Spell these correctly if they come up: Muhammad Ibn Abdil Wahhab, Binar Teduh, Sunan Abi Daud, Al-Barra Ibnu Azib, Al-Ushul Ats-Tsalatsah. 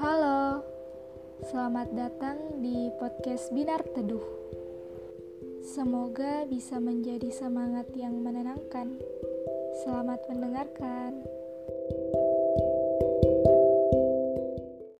Halo, selamat datang di podcast Binar Teduh. Semoga bisa menjadi semangat yang menenangkan. Selamat mendengarkan.